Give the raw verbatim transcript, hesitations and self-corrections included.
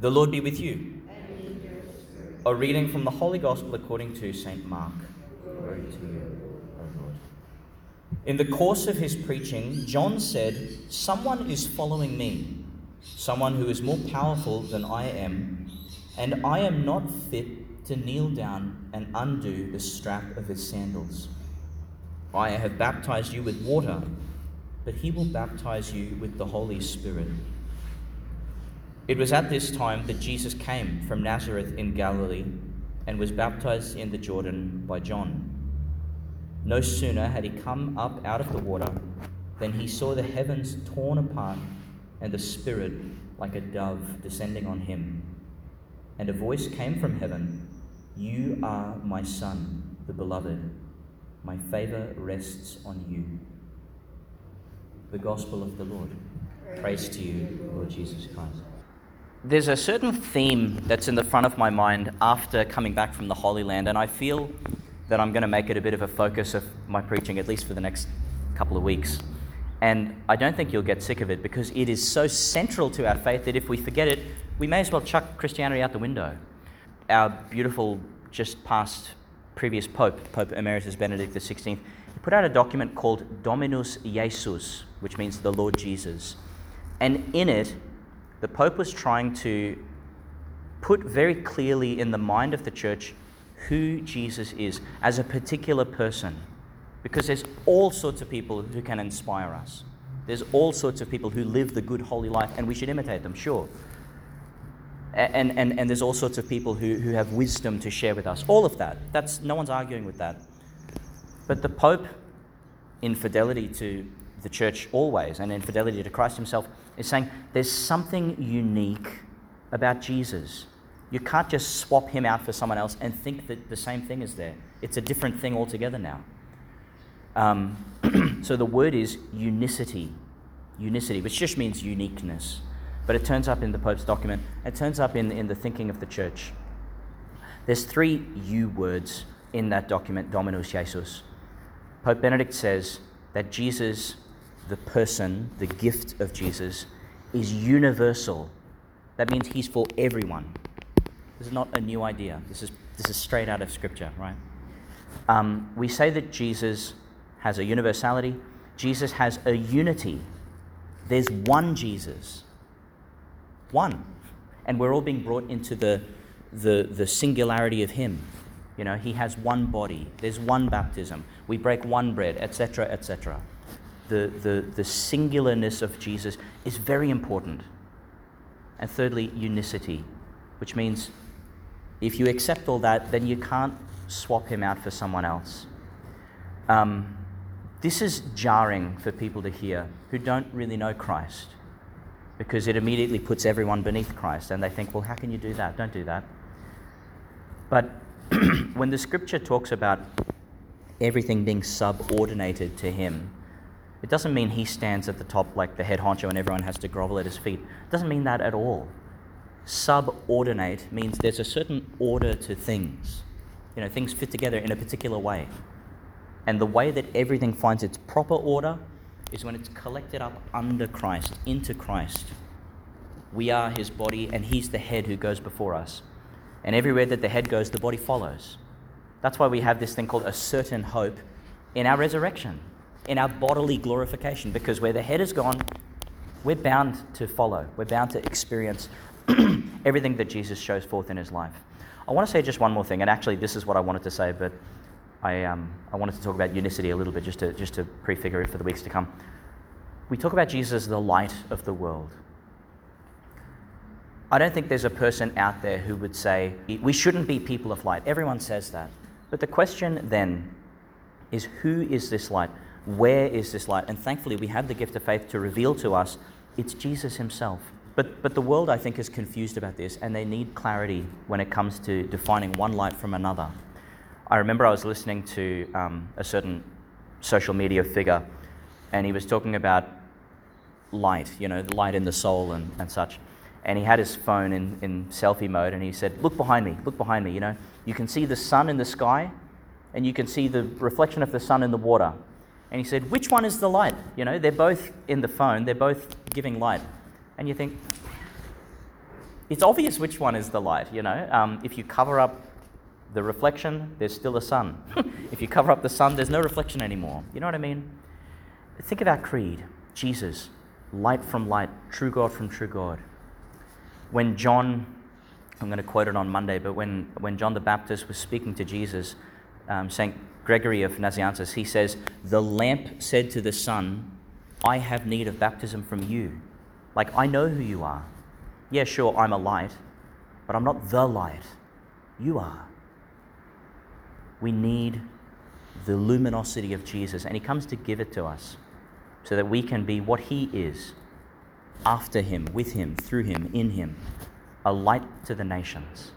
The Lord be with you. And with your spirit. A reading from the Holy Gospel according to Saint Mark. Glory to you, O Lord. In the course of his preaching, John said, "Someone is following me, someone who is more powerful than I am, and I am not fit to kneel down and undo the strap of his sandals. I have baptized you with water, but he will baptize you with the Holy Spirit." It was at this time that Jesus came from Nazareth in Galilee and was baptized in the Jordan by John. No sooner had he come up out of the water than he saw the heavens torn apart and the Spirit like a dove descending on him. And a voice came from heaven, "You are my Son, the Beloved. My favor rests on you." The Gospel of the Lord. Praise, Praise to you, Lord Jesus Christ. There's a certain theme that's in the front of my mind after coming back from the Holy Land, and I feel that I'm going to make it a bit of a focus of my preaching, at least for the next couple of weeks. And I don't think you'll get sick of it, because it is so central to our faith that if we forget it, we may as well chuck Christianity out the window. Our beautiful, just past previous Pope, Pope Emeritus Benedict the sixteenth, he put out a document called Dominus Iesus, which means the Lord Jesus. And in it, the Pope was trying to put very clearly in the mind of the Church who Jesus is as a particular person, because there's all sorts of people who can inspire us. There's all sorts of people who live the good holy life, and we should imitate them, sure. And and, and there's all sorts of people who, who have wisdom to share with us. All of that. That's, no one's arguing with that. But the Pope, in fidelity to the Church always, and in fidelity to Christ himself, is saying there's something unique about Jesus. You can't just swap him out for someone else and think that the same thing is there. It's a different thing altogether now. Um, so the word is unicity, unicity, which just means uniqueness. But it turns up in the Pope's document. It turns up in, in the thinking of the Church. There's three U words in that document, Dominus Iesus. Pope Benedict says that Jesus, the person, the gift of Jesus, is universal. That means he's for everyone. This is not a new idea. This is this is straight out of Scripture, right? Um, we say that Jesus has a universality. Jesus has a unity. There's one Jesus. One. And we're all being brought into the the, the singularity of him. You know, he has one body. There's one baptism. We break one bread, et cetera, et cetera. The, the, the singularness of Jesus is very important. And thirdly, unicity, which means if you accept all that, then you can't swap him out for someone else. Um, this is jarring for people to hear who don't really know Christ, because it immediately puts everyone beneath Christ, and they think, well, how can you do that? Don't do that. But when the Scripture talks about everything being subordinated to him, it doesn't mean he stands at the top like the head honcho and everyone has to grovel at his feet. It doesn't mean that at all. Subordinate means there's a certain order to things. You know, things fit together in a particular way. And the way that everything finds its proper order is when it's collected up under Christ, into Christ. We are his body, and he's the head who goes before us. And everywhere that the head goes, the body follows. That's why we have this thing called a certain hope in our resurrection, in our bodily glorification, because where the head is gone, we're bound to follow. We're bound to experience everything that Jesus shows forth in his life. I want to say just one more thing, and actually this is what I wanted to say, but I um, I wanted to talk about unicity a little bit just to just to prefigure it for the weeks to come. We talk about Jesus as the light of the world. I don't think there's a person out there who would say, we shouldn't be people of light. Everyone says that. But the question then is, who is this light? Where is this light? And thankfully, we have the gift of faith to reveal to us it's Jesus himself. But but the world, I think, is confused about this, and they need clarity when it comes to defining one light from another. I remember I was listening to um, a certain social media figure, and he was talking about light, you know, the light in the soul and, and such. And he had his phone in, in selfie mode, and he said, "Look behind me, look behind me, you know. You can see the sun in the sky, and you can see the reflection of the sun in the water." And he said, "Which one is the light?" You know, they're both in the phone, they're both giving light. And you think, it's obvious which one is the light, you know. Um, if you cover up the reflection, there's still a sun. If you cover up the sun, there's no reflection anymore. You know what I mean? Think of our creed. Jesus, light from light, true God from true God. When John, I'm going to quote it on Monday, but when, when John the Baptist was speaking to Jesus, um, Saint Gregory of Nazianzus, he says, the lamp said to the sun, I have need of baptism from you. Like, I know who you are. Yeah, sure, I'm a light, but I'm not the light. You are. We need the luminosity of Jesus, and he comes to give it to us so that we can be what he is, after him, with him, through him, in him, a light to the nations.